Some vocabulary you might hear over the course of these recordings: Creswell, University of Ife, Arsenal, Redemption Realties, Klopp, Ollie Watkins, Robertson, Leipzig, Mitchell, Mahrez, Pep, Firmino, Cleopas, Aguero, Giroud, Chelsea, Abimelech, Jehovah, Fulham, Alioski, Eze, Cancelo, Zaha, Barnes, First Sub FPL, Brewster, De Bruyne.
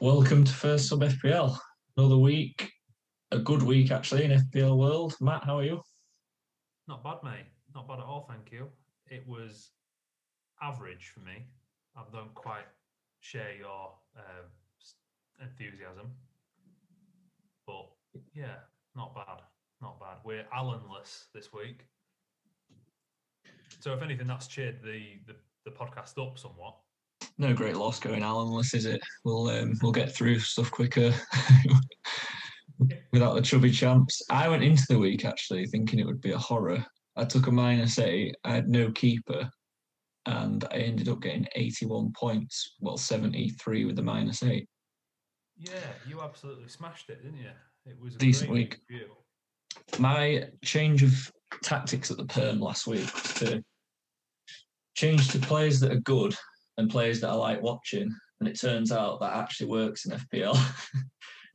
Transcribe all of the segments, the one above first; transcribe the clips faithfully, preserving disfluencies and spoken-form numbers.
Welcome to First Sub F P L. Another week, a good week actually in F P L world. Matt, how are you? Not bad, mate. Not bad at all, thank you. It was average for me. I don't quite share your uh, enthusiasm, but yeah, not bad. Not bad. We're Alanless this week, so if anything, that's cheered the the, the podcast up somewhat. No great loss going Alanless, is it? We'll um, we'll get through stuff quicker without the chubby champs. I went into the week actually thinking it would be a horror. I took a minus eight. I had no keeper, and I ended up getting eighty-one points. Well, seventy-three with the minus eight. Yeah, you absolutely smashed it, didn't you? It was a decent week. View. My change of tactics at the perm last week was to change to players that are good and players that I like watching, and it turns out that actually works in F P L.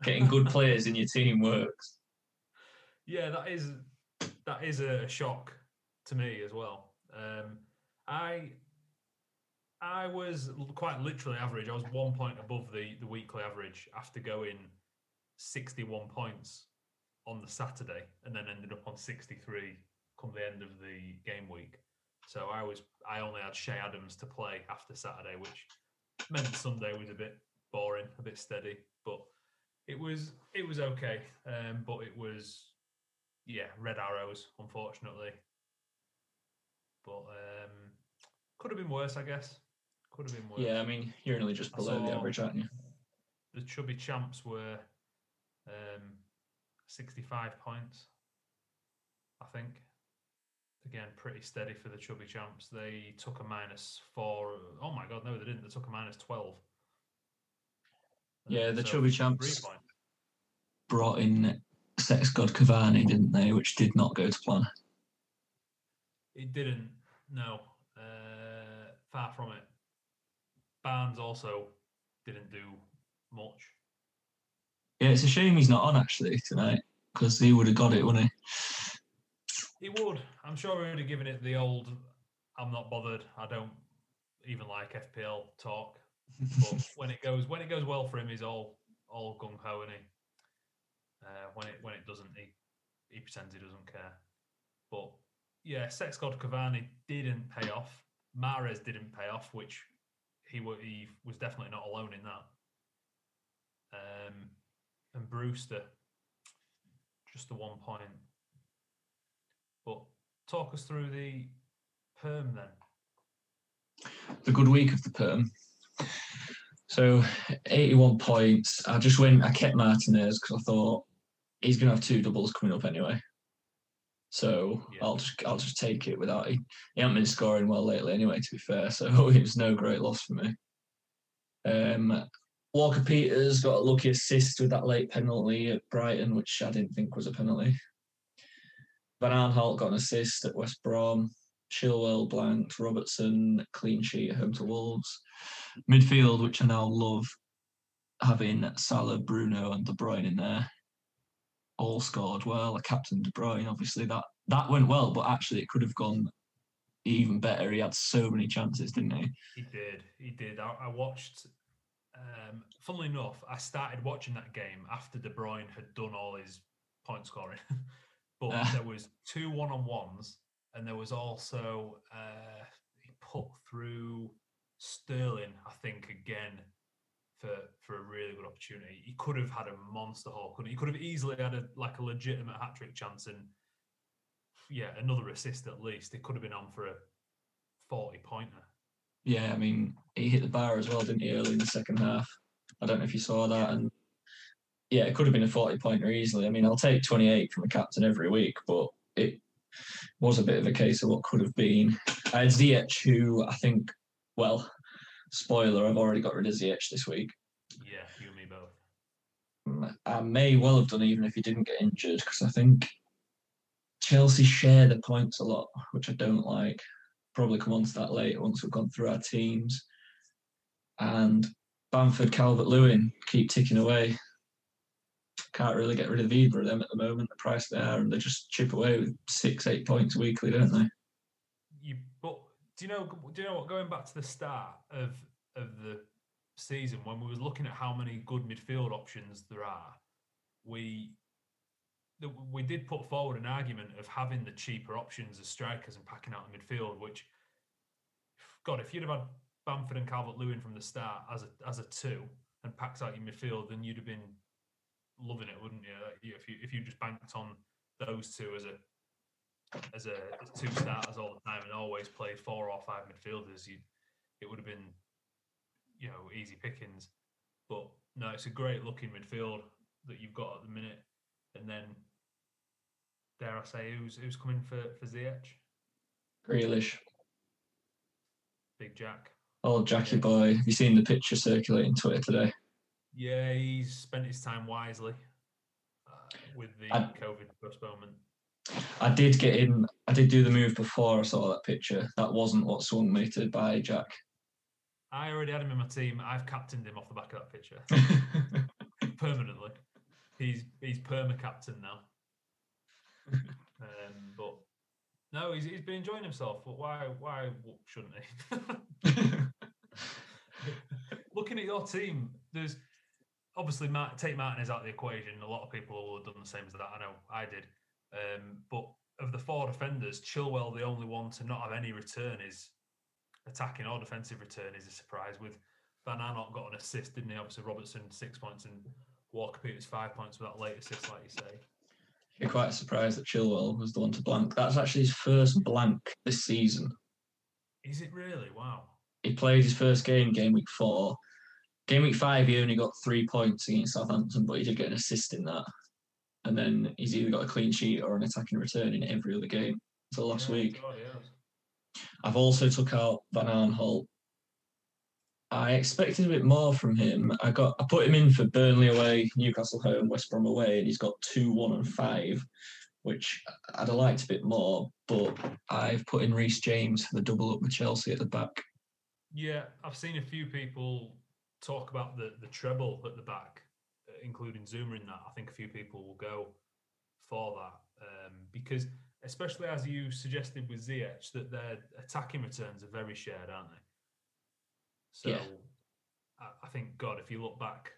Getting good players in your team works. Yeah, that is that is a shock to me as well. Um, I I was quite literally average. I was one point above the, the weekly average after going sixty-one points on the Saturday, and then ended up on sixty-three come the end of the game week. So I was I only had Che Adams to play after Saturday, which meant Sunday was a bit boring, a bit steady, but it was it was okay. Um, but it was yeah red arrows, unfortunately. But um, could have been worse, I guess. Could have been worse. Yeah, I mean, you're only just below the average, aren't you? The chubby champs were um, sixty-five points, I think. Again, pretty steady for the chubby champs. They took a minus four. Oh my God, no, they didn't. They took a minus twelve. Yeah, the so chubby champs brought in sex god Cavani, didn't they? Which did not go to plan. It didn't. No, uh, far from it. Barnes also didn't do much. Yeah, it's a shame he's not on actually tonight, because he would have got it, wouldn't he? He would. I'm sure he would have given it the old, I'm not bothered, I don't even like F P L talk. But when it goes when it goes well for him, he's all all gung ho, and he uh, when it when it doesn't, he he pretends he doesn't care. But yeah, sex god Cavani didn't pay off. Mahrez didn't pay off, which he he was definitely not alone in that. Um, and Brewster, just the one point. But talk us through the perm then. The good week of the perm. So eighty-one points. I just went, I kept Martinez because I thought he's going to have two doubles coming up anyway. So yeah. I'll just I'll just take it without, he, he hasn't been scoring well lately anyway, to be fair. So it was no great loss for me. Um, Walker Peters got a lucky assist with that late penalty at Brighton, which I didn't think was a penalty. Van Aanholt got an assist at West Brom. Chilwell blanked. Robertson, clean sheet at home to Wolves. Midfield, which I now love, having Salah, Bruno and De Bruyne in there. All scored well. I captained De Bruyne, obviously. That, that went well, but actually it could have gone even better. He had so many chances, didn't he? He did. He did. I, I watched... Um, funnily enough, I started watching that game after De Bruyne had done all his point scoring. But uh, there was two one-on-ones, and there was also uh, he put through Sterling, I think, again for for a really good opportunity. He could have had a monster haul, couldn't he? He could have easily had a like a legitimate hat trick chance, and yeah, another assist at least. It could have been on for a forty pointer. Yeah, I mean, he hit the bar as well, didn't he, early in the second half? I don't know if you saw that, and. Yeah, it could have been a forty-pointer easily. I mean, I'll take twenty-eight from a captain every week, but it was a bit of a case of what could have been. I had Ziyech, who I think, well, spoiler, I've already got rid of Ziyech this week. Yeah, you and me both. I may well have done even if he didn't get injured, because I think Chelsea share the points a lot, which I don't like. probably come on to that later once we've gone through our teams. And Bamford, Calvert-Lewin keep ticking away. Can't really get rid of either of them at the moment. The price there, and they just chip away with six, eight points weekly, don't they? You, but do you know? Do you know what? Going back to the start of of the season, when we was looking at how many good midfield options there are, we we did put forward an argument of having the cheaper options as strikers and packing out the midfield. Which, God, if you'd have had Bamford and Calvert-Lewin from the start as a as a two and packed out your midfield, then you'd have been loving it, wouldn't you? If you if you just banked on those two as a as a as two starters all the time and always played four or five midfielders, you it would have been, you know, easy pickings. But no, it's a great looking midfield that you've got at the minute. And then, dare I say, who's who's coming for for Ziyech? Grealish, Big Jack. Oh, Jackie boy! Have you seen the picture circulating Twitter today? Yeah, he's spent his time wisely uh, with the I, COVID postponement. I did get in. I did do the move before I saw that picture. That wasn't what swung me to buy Jack. I already had him in my team. I've captained him off the back of that picture permanently. He's he's perma captain now. um, but no, he's he's been enjoying himself. But why why shouldn't he? Looking at your team, there's. Obviously, take Martinez out of the equation. A lot of people will have done the same as that. I know I did. Um, but of the four defenders, Chilwell, the only one to not have any return is attacking or defensive return is a surprise. With Van Aanholt got an assist, didn't he? Obviously, Robertson six points and Walker Peters five points with that late assist, like you say. You're quite surprised that Chilwell was the one to blank. That's actually his first blank this season. Is it really? Wow. He played his first game, game week four. Game week five, he only got three points against Southampton, but he did get an assist in that. And then he's either got a clean sheet or an attacking return in every other game until last yeah, week. God, yeah. I've also took out Van Aanholt. I expected a bit more from him. I got I put him in for Burnley away, Newcastle home, West Brom away, and he's got two, one, and five, which I'd have liked a bit more. But I've put in Reece James for the double up with Chelsea at the back. Yeah, I've seen a few people talk about the, the treble at the back, including Zouma in that. I think a few people will go for that um, because, especially as you suggested with Ziyech, that their attacking returns are very shared, aren't they? So yeah. I, I think, God, if you look back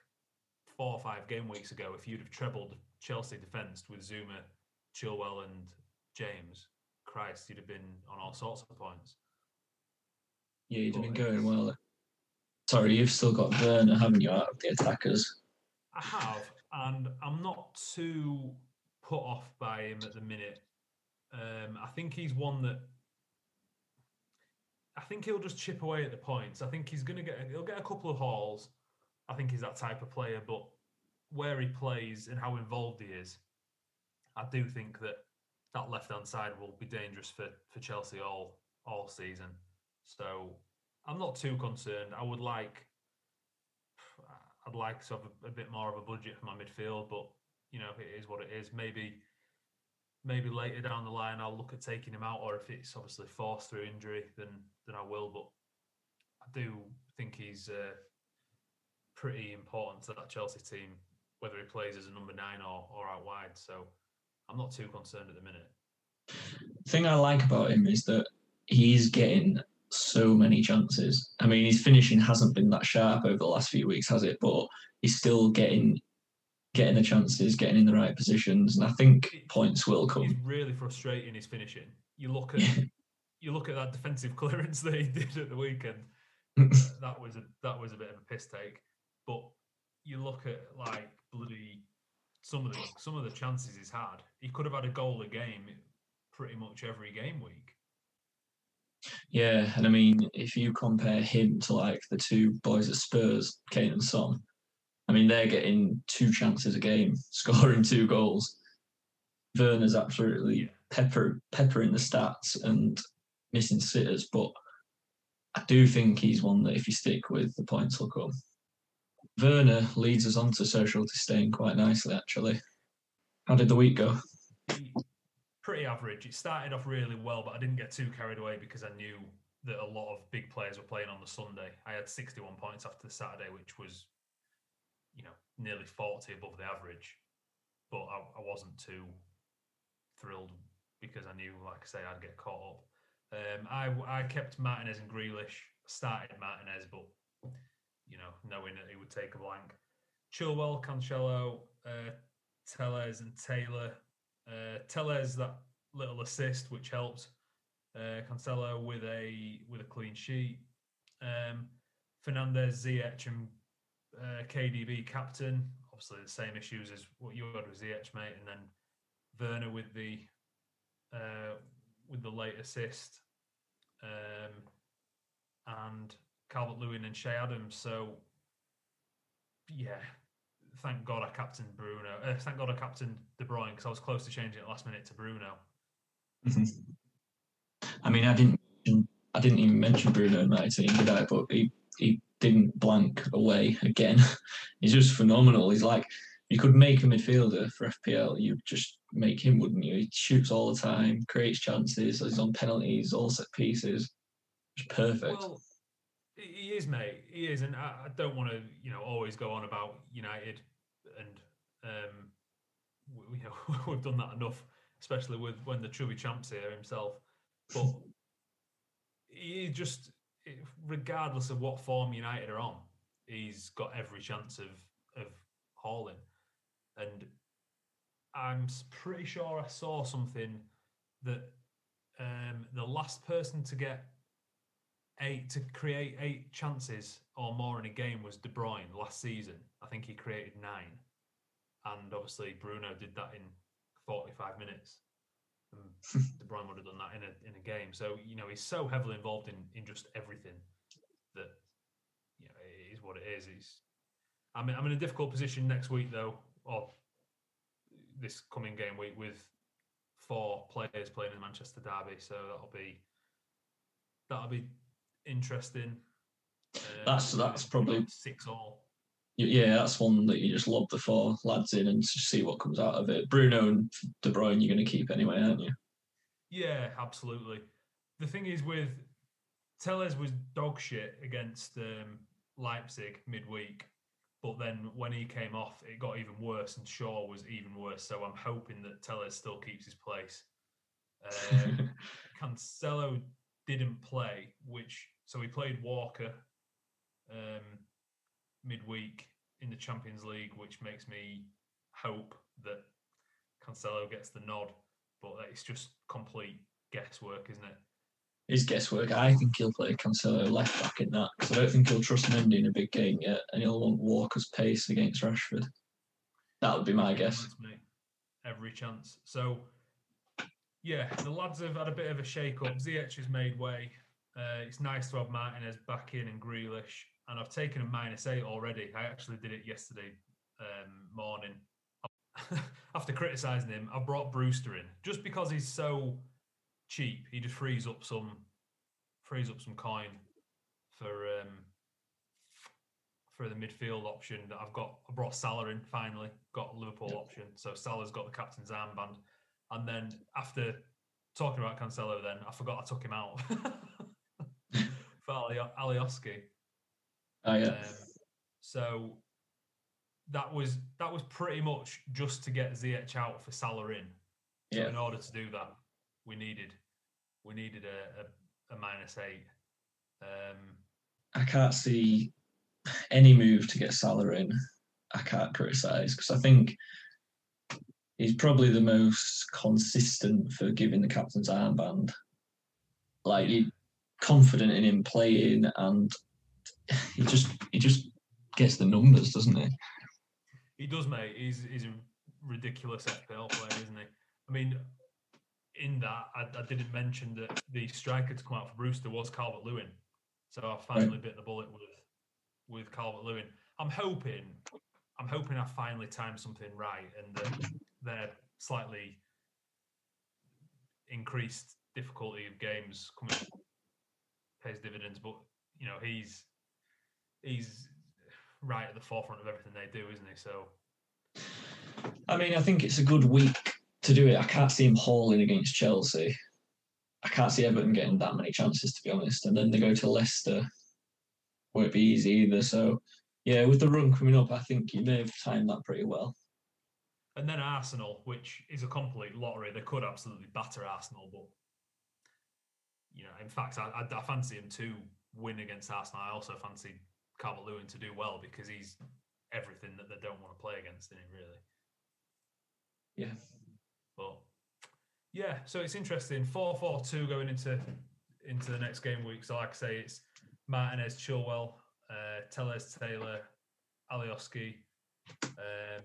four or five game weeks ago, if you'd have trebled Chelsea defence with Zouma, Chilwell and James, Christ, you'd have been on all sorts of points. Yeah, you'd but have been going well. Sorry, you've still got Werner, haven't you, out of the attackers? I have, and I'm not too put off by him at the minute. Um, I think he's one that I think he'll just chip away at the points. I think he's going to get he'll get a couple of hauls. I think he's that type of player, but where he plays and how involved he is, I do think that that left-hand side will be dangerous for for Chelsea all all season. So I'm not too concerned. I would like, I'd like to have a, a bit more of a budget for my midfield, but you know, it is what it is. Maybe, maybe later down the line, I'll look at taking him out, or if it's obviously forced through injury, then then I will. But I do think he's uh, pretty important to that Chelsea team, whether he plays as a number nine or or out wide. So I'm not too concerned at the minute. The thing I like about him is that he's getting so many chances. I mean, his finishing hasn't been that sharp over the last few weeks, has it? But he's still getting getting the chances, getting in the right positions, and I think it, points will come. He's really frustrating, his finishing. You look at yeah. you look at that defensive clearance that he did at the weekend. that was a that was a bit of a piss take. But you look at like bloody some of the some of the chances he's had. He could have had a goal a game pretty much every game week. Yeah, and I mean, if you compare him to like the two boys at Spurs, Kane and Son, I mean, they're getting two chances a game, scoring two goals. Werner's absolutely pepper, peppering the stats and missing sitters, but I do think he's one that if you stick with, the points will come. Werner leads us on to social disdain quite nicely, actually. How did the week go? pretty average. It started off really well, but I didn't get too carried away because I knew that a lot of big players were playing on the Sunday. I had sixty-one points after the Saturday, which was, you know, nearly forty above the average. But I, I wasn't too thrilled because I knew, like I say, I'd get caught up. Um, I I kept Martinez and Grealish. Started Martinez, but, you know, knowing that he would take a blank. Chilwell, Cancelo, uh, Tellez and Taylor. Uh, Tellez, that little assist, which helped. Uh, Cancelo with a with a clean sheet. Um, Fernandez, Ziyech and uh, K D B captain. Obviously the same issues as what you had with Ziyech, mate. And then Werner with the uh, with the late assist. Um, and Calvert-Lewin and Che Adams. So, yeah, thank God I captained Bruno. Uh, thank God I captained De Bruyne because I was close to changing it last minute to Bruno. Mm-hmm. I mean, I didn't, I didn't even mention Bruno in my team, did I? But he, he didn't blank away again. He's just phenomenal. He's like, you could make a midfielder for F P L. You'd just make him, wouldn't you? He shoots all the time, creates chances. He's on penalties, all set pieces. Just perfect. Well, he is, mate. He is, and I, I don't want to, you know, always go on about United, and um, we, you know, we've done that enough, especially with when the chubby champ's here himself. But he just, regardless of what form United are on, he's got every chance of of hauling. And I'm pretty sure I saw something that um, the last person to get eight to create eight chances or more in a game was De Bruyne last season. I think he created nine, and obviously Bruno did that in forty-five minutes. And De Bruyne would have done that in a in a game. So, you know, he's so heavily involved in, in just everything that, you know, it is what it is. He's, I mean, I'm in a difficult position next week though, or this coming game week, with four players playing in the Manchester derby. So that'll be that'll be interesting. Uh, that's that's probably six all. Yeah, that's one that you just lob the four lads in and just see what comes out of it. Bruno and De Bruyne, you're going to keep anyway, aren't you? Yeah, absolutely. The thing is with Tellez was dog shit against um, Leipzig midweek, but then when he came off, it got even worse, and Shaw was even worse. So I'm hoping that Tellez still keeps his place. Um, Cancelo didn't play, which so he played Walker. Um, midweek in the Champions League, which makes me hope that Cancelo gets the nod, but it's just complete guesswork, isn't it? It's guesswork. I think he'll play Cancelo left back in that, because I don't think he'll trust Mendy in a big game yet, and he'll want Walker's pace against Rashford. That would be my every guess. Chance, mate. Every chance. So, yeah, the lads have had a bit of a shake-up. Ziyech has made way. Uh, it's nice to have Martinez back in and Grealish. And I've taken a minus eight already. I actually did it yesterday um, morning. After criticising him, I brought Brewster in just because he's so cheap. He just frees up some, frees up some coin for um, for the midfield option that I've got. I brought Salah in finally. Got a Liverpool option, so Salah's got the captain's armband. And then after talking about Cancelo, then I forgot I took him out for Alioski. Oh, yeah. Um, so that was that was pretty much just to get Ziyech out for Salah in. So yeah. In order to do that, we needed we needed a, a, a minus eight. Um, I can't see any move to get Salah in. I can't criticise because I think he's probably the most consistent for giving the captain's armband. Like, you're confident in him playing and. He just he just gets the numbers, doesn't he? He does, mate. He's he's a ridiculous F P L player, isn't he? I mean, in that, I, I didn't mention that the striker to come out for Brewster was Calvert-Lewin. So I finally right. bit the bullet with with Calvert-Lewin. I'm hoping, I'm hoping I finally timed something right and that their slightly increased difficulty of games coming pays dividends. But, you know, he's... He's right at the forefront of everything they do, isn't he? So, I mean, I think it's a good week to do it. I can't see him hauling against Chelsea. I can't see Everton getting that many chances, to be honest. And then they go to Leicester. Won't be easy either. So, yeah, with the run coming up, I think you may have timed that pretty well. And then Arsenal, which is a complete lottery. They could absolutely batter Arsenal, but, you know, in fact, I, I, I fancy him to win against Arsenal. I also fancy Calvert-Lewin to do well because he's everything that they don't want to play against in it, really. Yeah. But, yeah, so it's interesting. four four two going into into the next game week. So, like I say, it's Martinez, Chilwell, uh, Tellez, Taylor, Alioski, um,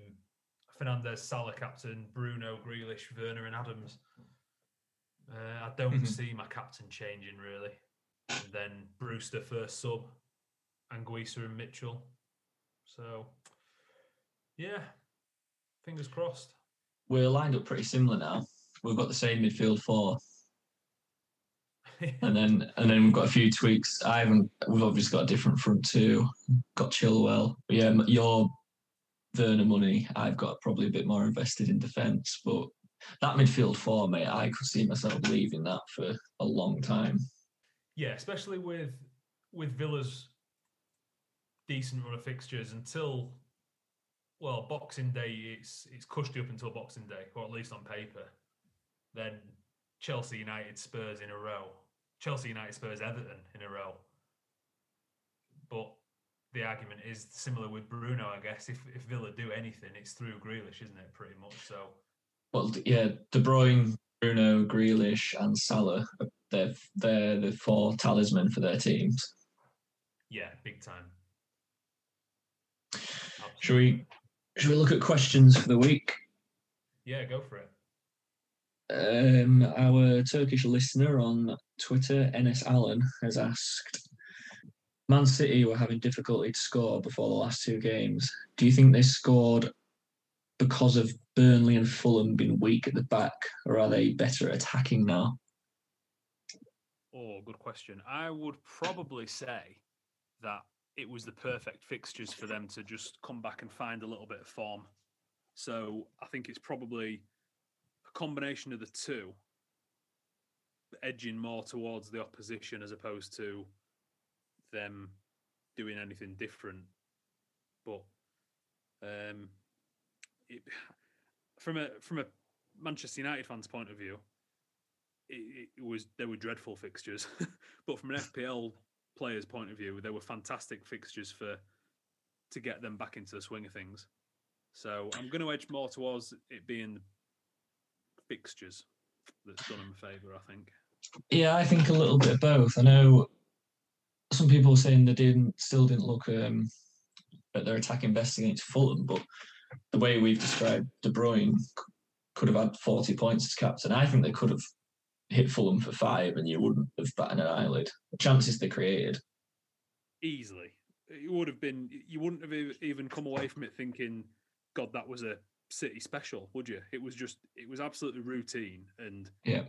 Fernandez, Salah, captain, Bruno, Grealish, Werner and Adams. Uh, I don't mm-hmm. see my captain changing, really. And then Brewster, first sub, Anguissa and Mitchell. So, yeah, fingers crossed. We're lined up pretty similar now. We've got the same midfield four, and then and then we've got a few tweaks. I haven't. We've obviously got a different front two. Got Chilwell. But yeah, your Werner money. I've got probably a bit more invested in defence, but that midfield four, mate. I could see myself leaving that for a long time. Yeah, especially with with Villa's decent run of fixtures until well Boxing Day. It's it's cushy up until Boxing Day, or at least on paper. Then Chelsea, United, Spurs in a row. Chelsea, United, Spurs, Everton in a row. But the argument is similar with Bruno, I guess. If if Villa do anything, it's through Grealish, isn't it? Pretty much. So. Well, yeah, De Bruyne, Bruno, Grealish, and Salah. They're they're the four talisman for their teams. Yeah, big time. Absolutely. Should we should we look at questions for the week? Yeah, go for it. Um, our Turkish listener on Twitter, Enes Allen, has asked, Man City were having difficulty to score before the last two games. Do you think they scored because of Burnley and Fulham being weak at the back, or are they better at attacking now? Oh, good question. I would probably say that it was the perfect fixtures for them to just come back and find a little bit of form. So I think it's probably combination of the two, edging more towards the opposition as opposed to them doing anything different. But um, it, from a from a Manchester United fan's point of view, it, it was they were dreadful fixtures. But from an F P L player's point of view, they were fantastic fixtures for to get them back into the swing of things. So I'm going to edge more towards it being fixtures that's done him a favour, I think. Yeah, I think a little bit of both. I know some people were saying they didn't, still didn't look um, at their attacking best against Fulham, but the way we've described De Bruyne could have had forty points as captain. I think they could have hit Fulham for five and you wouldn't have batted an eyelid. The chances they created. Easily. It would have been, you wouldn't have even come away from it thinking, God, that was a City special, would you? It was just, it was absolutely routine, and yeah,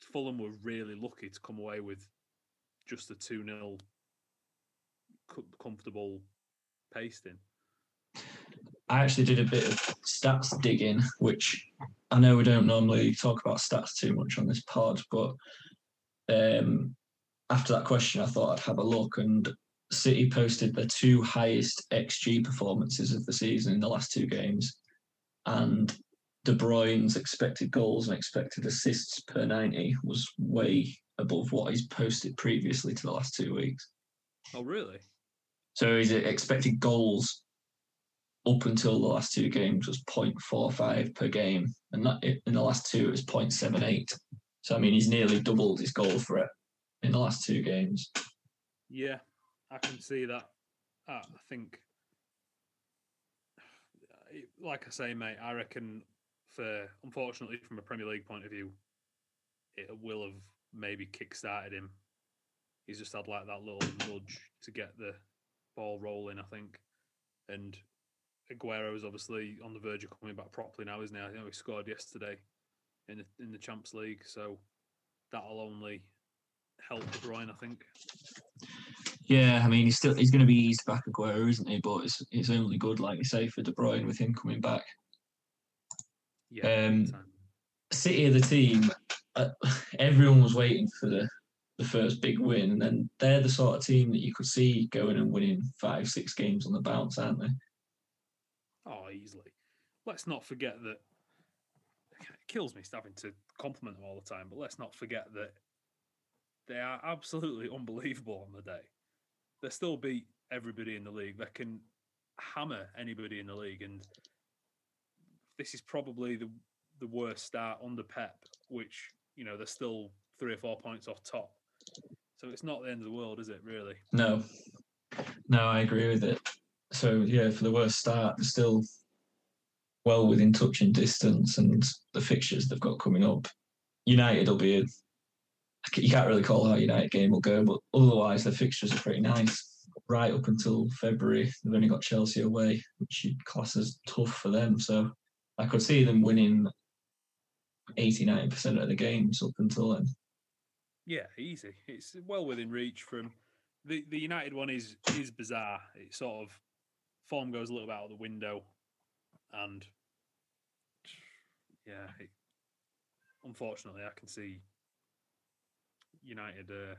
Fulham were really lucky to come away with just a two nil comfortable pasting. I actually did a bit of stats digging, which I know we don't normally talk about stats too much on this pod, but um, after that question I thought I'd have a look, and City posted their two highest X G performances of the season in the last two games. And De Bruyne's expected goals and expected assists per ninety was way above what he's posted previously to the last two weeks. Oh, really? So his expected goals up until the last two games was zero point four five per game. And that in the last two, it was zero point seven eight. So, I mean, he's nearly doubled his goal threat in the last two games. Yeah, I can see that. Uh, I think... Like I say, mate, I reckon for, unfortunately, from a Premier League point of view, it will have maybe kick-started him. He's just had like that little nudge to get the ball rolling, I think. And Aguero's obviously on the verge of coming back properly now, isn't he? I know he scored yesterday in the, in the Champions League, so that'll only help De Bruyne, I think. Yeah, I mean, he's still he's going to be eased back Aguero, isn't he? But it's it's only good, like you say, for De Bruyne with him coming back. Yeah. Um, City are the team, uh, everyone was waiting for the, the first big win, and then they're the sort of team that you could see going and winning five, six games on the bounce, aren't they? Oh, easily. Let's not forget that, it kills me having to compliment them all the time, but let's not forget that they are absolutely unbelievable on the day. They still beat everybody in the league. They can hammer anybody in the league, and this is probably the the worst start under Pep, which, you know, they're still three or four points off top. So it's not the end of the world, is it, really? No. No, I agree with it. So, yeah, for the worst start, they're still well within touching distance, and the fixtures they've got coming up. United will be a... You can't really call how United game will go, but otherwise the fixtures are pretty nice. Right up until February, they've only got Chelsea away, which you'd class as tough for them. So I could see them winning eighty-nine percent of the games up until then. Yeah, easy. It's well within reach. From the the United one is is bizarre. It sort of form goes a little bit out of the window, and yeah, it, unfortunately, I can see United uh,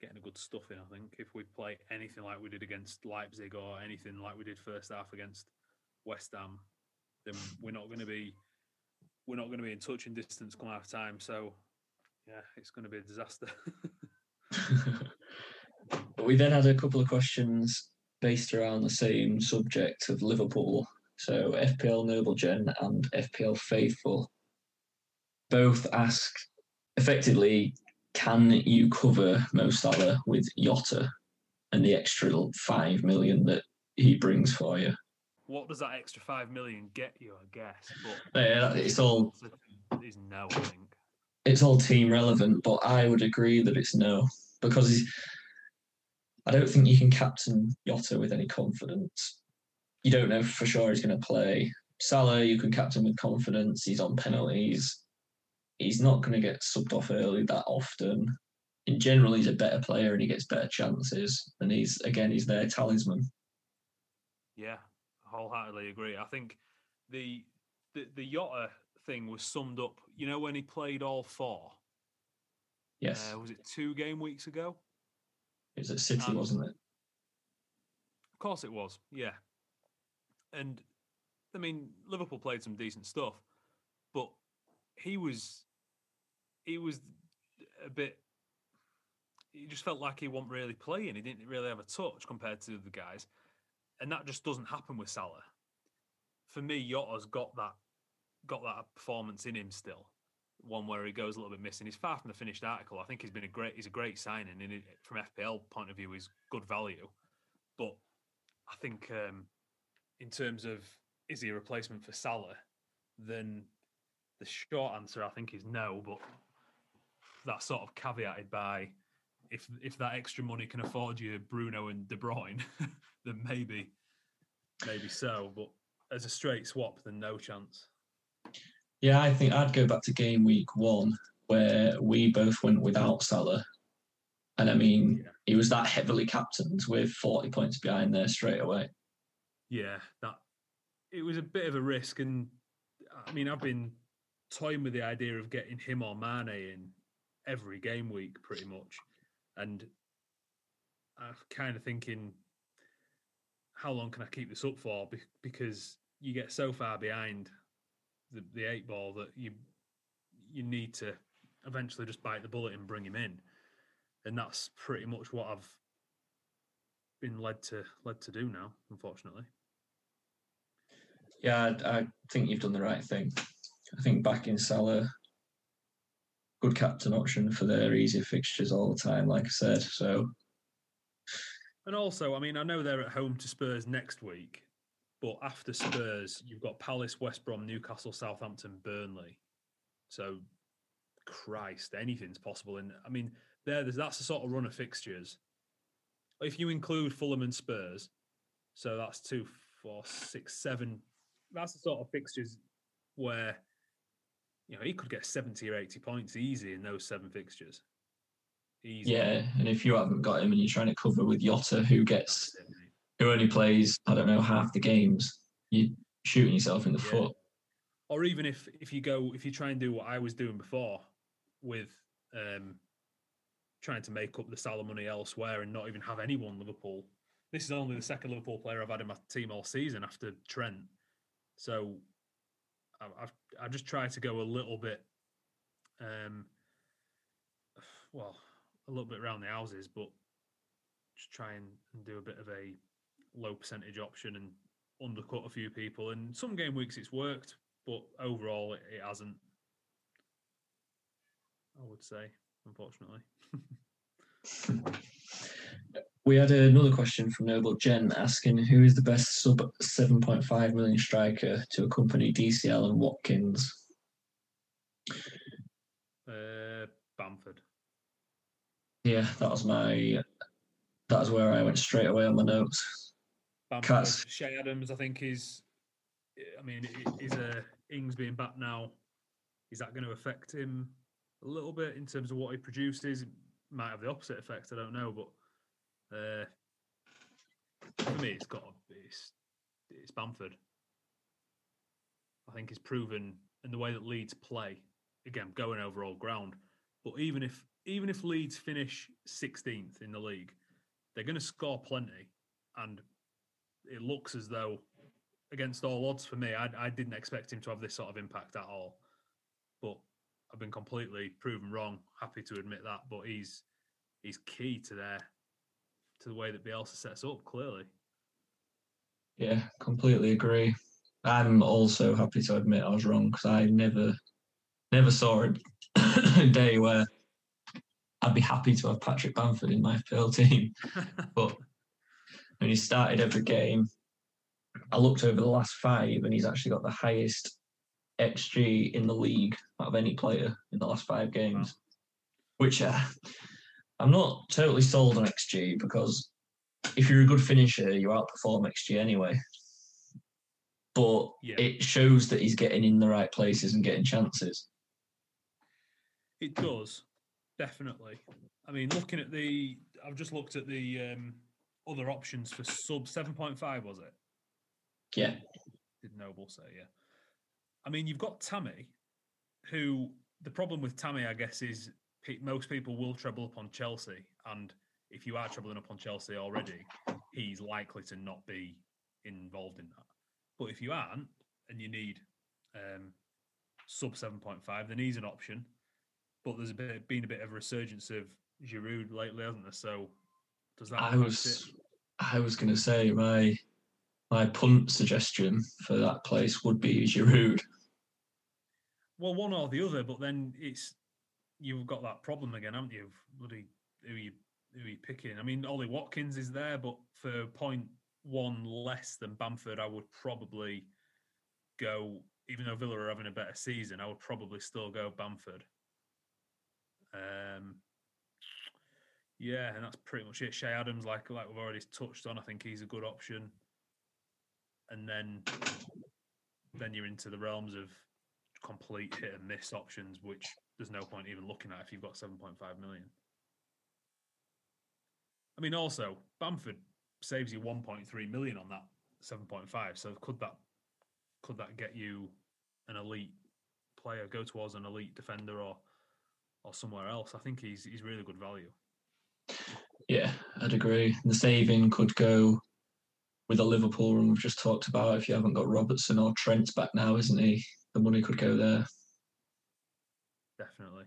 getting a good stuff in. I think if we play anything like we did against Leipzig, or anything like we did first half against West Ham, then we're not going to be we're not going to be in touching distance come half time. So yeah, it's going to be a disaster. We then had a couple of questions based around the same subject of Liverpool. So F P L Nobelgen and F P L Faithful both ask effectively, can you cover Mo Salah with Jota and the extra five million that he brings for you? What does that extra five million get you? I guess, but yeah, it's all. It's no, I think. It's all team relevant, but I would agree that it's no, because I don't think you can captain Jota with any confidence. You don't know for sure he's going to play. Salah, you can captain with confidence. He's on penalties. He's not going to get subbed off early that often. In general, he's a better player and he gets better chances. And he's, again, he's their talisman. Yeah, wholeheartedly agree. I think the the, the Jota thing was summed up, you know, when he played all four? Yes. Uh, was it two game weeks ago? It was at City, and, wasn't it? Of course it was, yeah. And, I mean, Liverpool played some decent stuff, but he was... He was a bit... He just felt like he wasn't really playing. He didn't really have a touch compared to the guys. And that just doesn't happen with Salah. For me, Jota's got that got that performance in him still. One where he goes a little bit missing. He's far from the finished article. I think he's been a great... He's a great signing. And from F P L point of view, he's good value. But I think um, in terms of is he a replacement for Salah, then... The short answer, I think, is no, but that's sort of caveated by if if that extra money can afford you Bruno and De Bruyne, then maybe, maybe so. But as a straight swap, then no chance. Yeah, I think I'd go back to game week one where we both went without Salah. And, I mean, yeah. He was that heavily captained with forty points behind there straight away. Yeah, that it was a bit of a risk. And, I mean, I've been... toying with the idea of getting him or Mane in every game week, pretty much, and I'm kind of thinking, how long can I keep this up for? Because you get so far behind the, the eight ball that you you need to eventually just bite the bullet and bring him in, and that's pretty much what I've been led to led to do now, unfortunately. Yeah, I, I think you've done the right thing. I think backing Salah, good captain option for their easier fixtures all the time, like I said. So, and also, I mean, I know they're at home to Spurs next week, but after Spurs, you've got Palace, West Brom, Newcastle, Southampton, Burnley. So, Christ, anything's possible. And I mean, there, that's the sort of run of fixtures. If you include Fulham and Spurs, so that's two, four, six, seven. That's the sort of fixtures where... You know, he could get seventy or eighty points easy in those seven fixtures. Easy. Yeah, and if you haven't got him and you're trying to cover with Jota, who gets, who only plays, I don't know, half the games, you're shooting yourself in the yeah. foot. or even if if you go if you try and do what I was doing before with um, trying to make up the Salah money elsewhere and not even have anyone Liverpool. This is only the second Liverpool player I've had in my team all season after Trent. So I've I've just tried to go a little bit, um, well, a little bit around the houses, but just try and, and do a bit of a low percentage option and undercut a few people. And some game weeks it's worked, but overall it, it hasn't, I would say, unfortunately. We had another question from Noble Jen asking, who is the best sub seven point five million striker to accompany D C L and Watkins? Uh, Bamford. Yeah, that was my... That was where I went straight away on my notes. Cats. Che Adams, I think, is... I mean, is uh, Ings being back now? Is that going to affect him a little bit in terms of what he produces? It might have the opposite effect, I don't know, but... Uh, for me, it's got to be, it's, it's Bamford. I think he's proven in the way that Leeds play, again, going over all ground. But even if even if Leeds finish sixteenth in the league, they're going to score plenty. And it looks as though, against all odds for me, I, I didn't expect him to have this sort of impact at all. But I've been completely proven wrong. Happy to admit that. But he's he's key to their. to the way that Bielsa sets up, clearly. Yeah, completely agree. I'm also happy to admit I was wrong because I never never saw a day where I'd be happy to have Patrick Bamford in my P L team. But when he started every game, I looked over the last five and he's actually got the highest X G in the league out of any player in the last five games. Wow. Which... Uh, I'm not totally sold on X G because if you're a good finisher, you outperform X G anyway. But yeah. It shows that he's getting in the right places and getting chances. It does, definitely. I mean, looking at the... I've just looked at the um, other options for sub seven point five, was it? Yeah. Did Noble say, yeah. I mean, you've got Tammy, who... The problem with Tammy, I guess, is... most people will treble up on Chelsea, and if you are trebling up on Chelsea already, he's likely to not be involved in that. But if you aren't, and you need um, sub seven point five, then he's an option. But there's a bit, been a bit of a resurgence of Giroud lately, hasn't there? So does that... I was, I was going to say, my, my punt suggestion for that place would be Giroud. Well, one or the other, but then it's... You've got that problem again, haven't you? Bloody who you who you picking? I mean, Ollie Watkins is there, but for point one less than Bamford, I would probably go. Even though Villa are having a better season, I would probably still go Bamford. Um, yeah, and that's pretty much it. Che Adams, like like we've already touched on, I think he's a good option. And then then you're into the realms of complete hit and miss options, which there's no point even looking at if you've got seven point five million. I mean, also, Bamford saves you one point three million on that seven point five. So could that could that get you an elite player, go towards an elite defender or or somewhere else? I think he's he's really good value. Yeah, I'd agree. The saving could go with a Liverpool run we've just talked about. If you haven't got Robertson or Trent back now, isn't he? The money could go there. Definitely.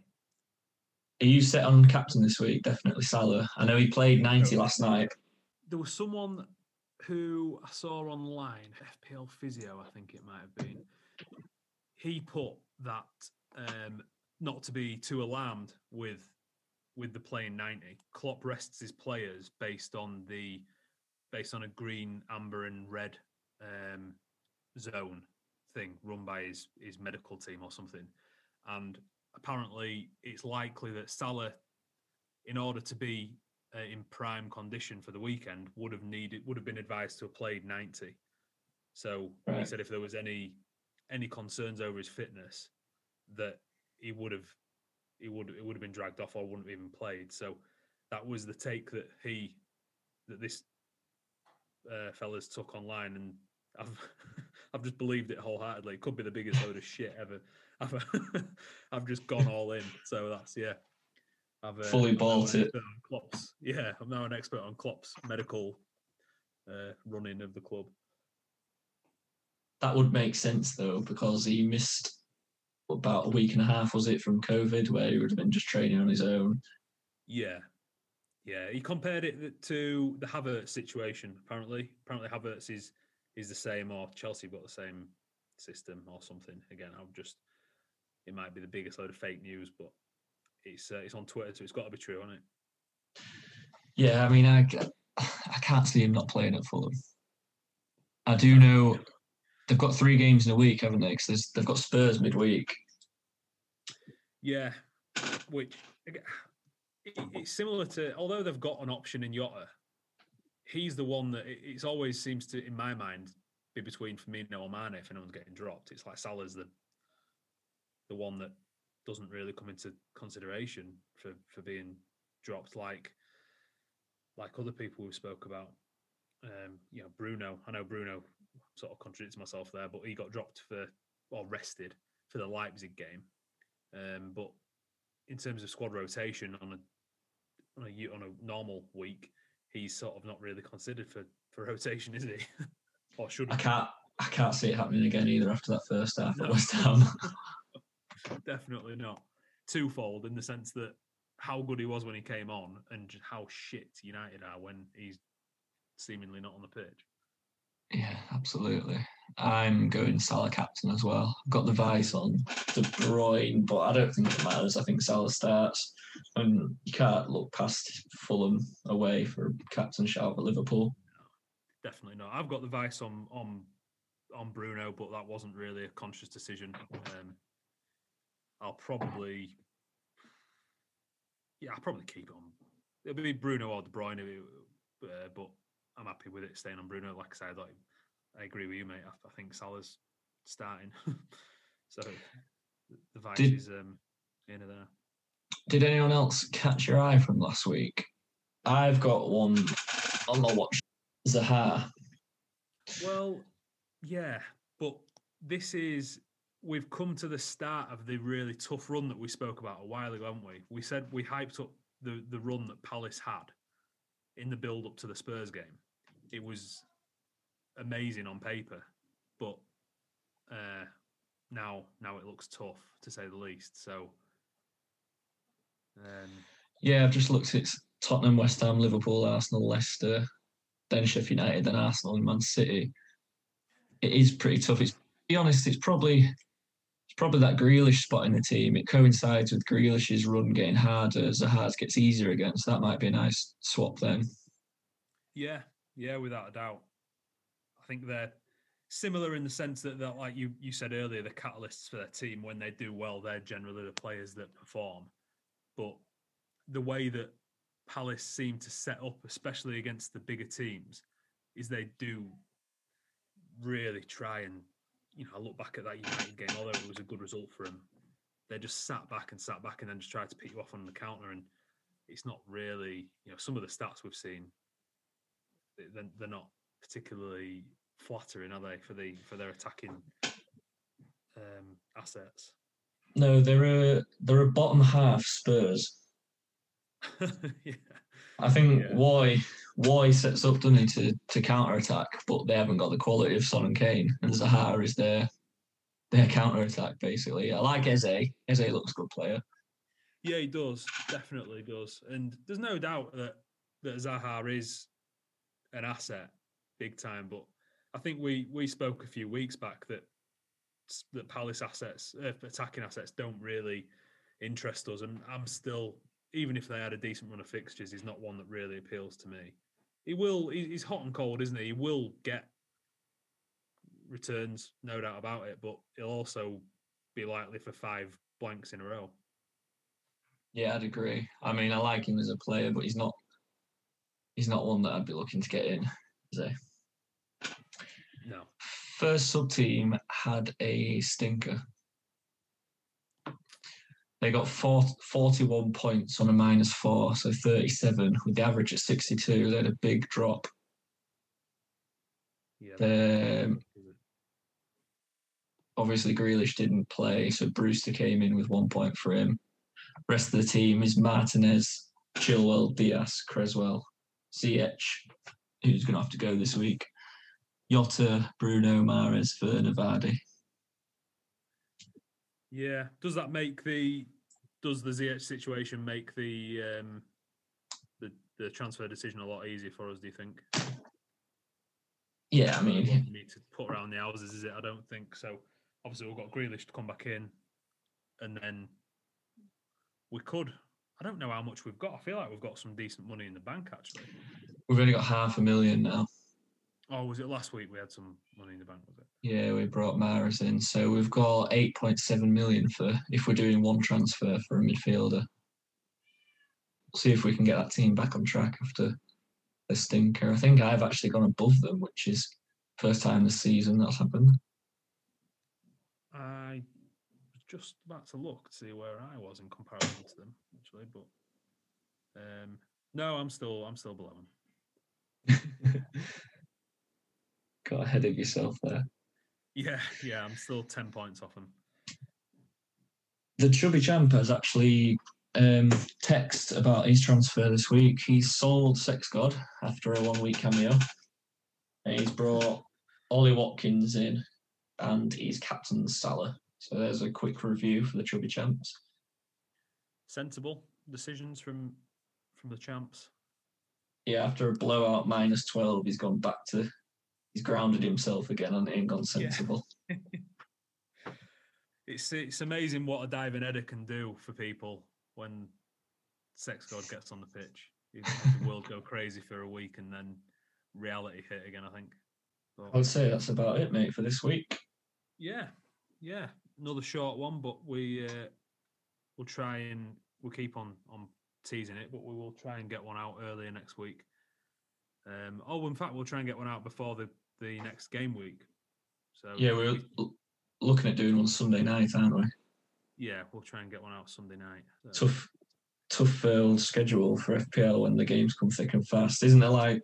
Are you set on captain this week? Definitely Salah. I know he played ninety last night. There was someone who I saw online, F P L Physio, I think it might have been. He put that um, not to be too alarmed with with the playing ninety. Klopp rests his players based on the based on a green, amber, and red um, zone thing run by his his medical team or something, and. Apparently, it's likely that Salah, in order to be uh, in prime condition for the weekend, would have needed would have been advised to have played ninety. So right. He said if there was any any concerns over his fitness, that he would have he would it would have been dragged off or wouldn't have even played. So that was the take that he that this uh, fella's took online, and I've I've just believed it wholeheartedly. It could be the biggest load of shit ever. I've, I've just gone all in. So that's, yeah. I've uh, fully bought it. Klopp's, yeah, I'm now an expert on Klopp's medical uh, running of the club. That would make sense, though, because he missed about a week and a half, was it, from COVID, where he would have been just training on his own. Yeah. Yeah, he compared it to the Havertz situation, apparently. Apparently Havertz is, is the same, or Chelsea have got the same system or something. Again, I've just... It might be the biggest load of fake news, but it's uh, it's on Twitter, so it's got to be true, hasn't it? Yeah, I mean, I, I can't see him not playing at Fulham. I do know... They've got three games in a week, haven't they? Because they've got Spurs midweek. Yeah, which it's similar to. Although they've got an option in Jota, he's the one that it's always seems to, in my mind, be between Firmino or Mane if anyone's getting dropped. It's like Salah's the the one that doesn't really come into consideration for, for being dropped, like like other people we spoke about. Um, you know, Bruno. I know Bruno. Sort of contradicts myself there, but he got dropped for or rested for the Leipzig game. Um, but in terms of squad rotation on a on a on a normal week, he's sort of not really considered for, for rotation, is he? Or should I can't I can't see it happening again either after that first half no. at West Ham. Definitely not. Twofold in the sense that how good he was when he came on, and how shit United are when he's seemingly not on the pitch. Yeah, absolutely. I'm going Salah captain as well. I've got the vice on De Bruyne, but I don't think it matters. I think Salah starts. And you can't look past Fulham away for a captain shout at Liverpool. No, definitely not. I've got the vice on on, on Bruno, but that wasn't really a conscious decision. Um, I'll probably... Yeah, I'll probably keep on. It'll be Bruno or De Bruyne, uh, but... I'm happy with it staying on Bruno. Like I said, like, I agree with you, mate. I, I think Salah's starting. So the vice did, is um, in there. Did anyone else catch your eye from last week? I've got one on my watch. Zaha. Well, yeah, but this is... We've come to the start of the really tough run that we spoke about a while ago, haven't we? We said we hyped up the, the run that Palace had in the build-up to the Spurs game. It was amazing on paper, but uh, now now it looks tough, to say the least. So, um, yeah, I've just looked at Tottenham, West Ham, Liverpool, Arsenal, Leicester, then Sheffield United, then Arsenal and Man City. It is pretty tough. It's, to be honest, it's probably it's probably that Grealish spot in the team. It coincides with Grealish's run getting harder as Zaha's gets easier again, so that might be a nice swap then. Yeah, yeah, without a doubt. I think they're similar in the sense that, that like you, you said earlier, the catalysts for their team, when they do well, they're generally the players that perform. But the way that Palace seem to set up, especially against the bigger teams, is they do really try and... You know, I look back at that United game, although it was a good result for them, they just sat back and sat back and then just tried to pick you off on the counter. And it's not really, you know, some of the stats we've seen, they're not particularly flattering, are they, for the for their attacking um, assets? No, they're a, they're a bottom half Spurs. Yeah. I think yeah. Why... Why sets up, doesn't he, to, to counter-attack, but they haven't got the quality of Son and Kane, and Zaha is their, their counter-attack, basically. I like Eze. Eze looks a good player. Yeah, he does. Definitely does. And there's no doubt that, that Zaha is an asset, big time, but I think we, we spoke a few weeks back that, that Palace assets, uh, attacking assets, don't really interest us, and I'm still... Even if they had a decent run of fixtures, he's not one that really appeals to me. He will, he's hot and cold, isn't he? He will get returns, no doubt about it, but he'll also be likely for five blanks in a row. Yeah, I'd agree. I mean, I like him as a player, but he's not, he's not one that I'd be looking to get in, is he? No. First sub team had a stinker. They got forty-one points on a minus four, so thirty-seven, with the average at sixty-two. They had a big drop. Yeah, um, obviously Grealish didn't play, so Brewster came in with one point for him. Rest of the team is Martinez, Chilwell, Diaz, Creswell, Ziyech, who's going to have to go this week, Jota, Bruno, Mahrez, Werner, Vardy. Yeah, does that make the does the Ziyech situation make the um, the the transfer decision a lot easier for us? Do you think? Yeah, I mean, we need to put around the houses, is it? I don't think so. Obviously, we've got Grealish to come back in, and then we could. I don't know how much we've got. I feel like we've got some decent money in the bank, actually. We've only got half a million now. Oh, was it last week we had some money in the bank, was it? Yeah, we brought Mahrez in. So we've got eight point seven million for if we're doing one transfer for a midfielder. We'll see if we can get that team back on track after the stinker. I think I've actually gone above them, which is first time this season that's happened. I was just about to look to see where I was in comparison to them, actually, but um, no, I'm still I'm still below them. Got ahead of yourself there. Yeah, yeah, I'm still ten points off him. The Chubby Champ has actually um, texted about his transfer this week. He's sold Sex God after a one-week cameo. And he's brought Ollie Watkins in, and he's captain Salah. So there's a quick review for the Chubby Champs. Sensible decisions from from the champs. Yeah, after a blowout minus twelve, he's gone back to. He's grounded himself again and ain't gone sensible. Yeah. it's it's amazing what a diving header can do for people when Sex God gets on the pitch. The world go crazy for a week and then reality hit again, I think. But I would say that's about it, mate, for this week. Yeah, yeah. Another short one, but we, uh, we'll try and we'll keep on, on teasing it, but we will try and get one out earlier next week. Um, oh, in fact, we'll try and get one out before the, the next game week. So yeah, we're we, looking at doing one Sunday night, aren't we? Yeah, we'll try and get one out Sunday night. So. Tough, tough uh, schedule for F P L when the games come thick and fast, isn't there? Like,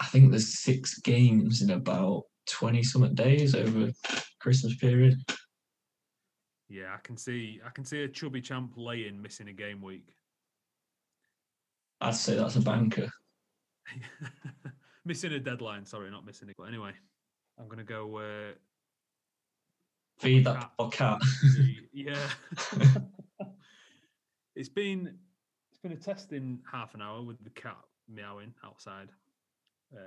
I think there's six games in about twenty something days over Christmas period. Yeah, I can see, I can see a Chubby Champ lay-in missing a game week. I'd say that's a banker. Missing a deadline, sorry, not missing it. But anyway, I'm going to go... Uh, Feed that cat. cat. Yeah. it's been it's been a test in half an hour with the cat meowing outside. Uh,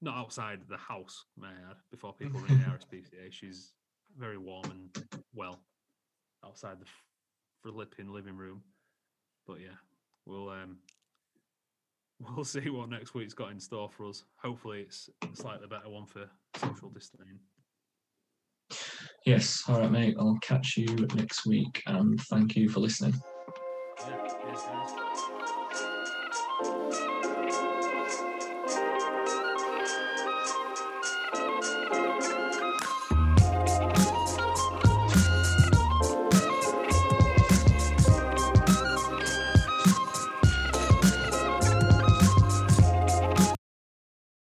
not outside the house, may I add, before people ring the R S P C A. She's very warm and well outside the flipping living room. But yeah, we'll... Um, We'll see what next week's got in store for us. Hopefully it's a slightly better one for social distancing. Yes. All right, mate. I'll catch you next week and thank you for listening.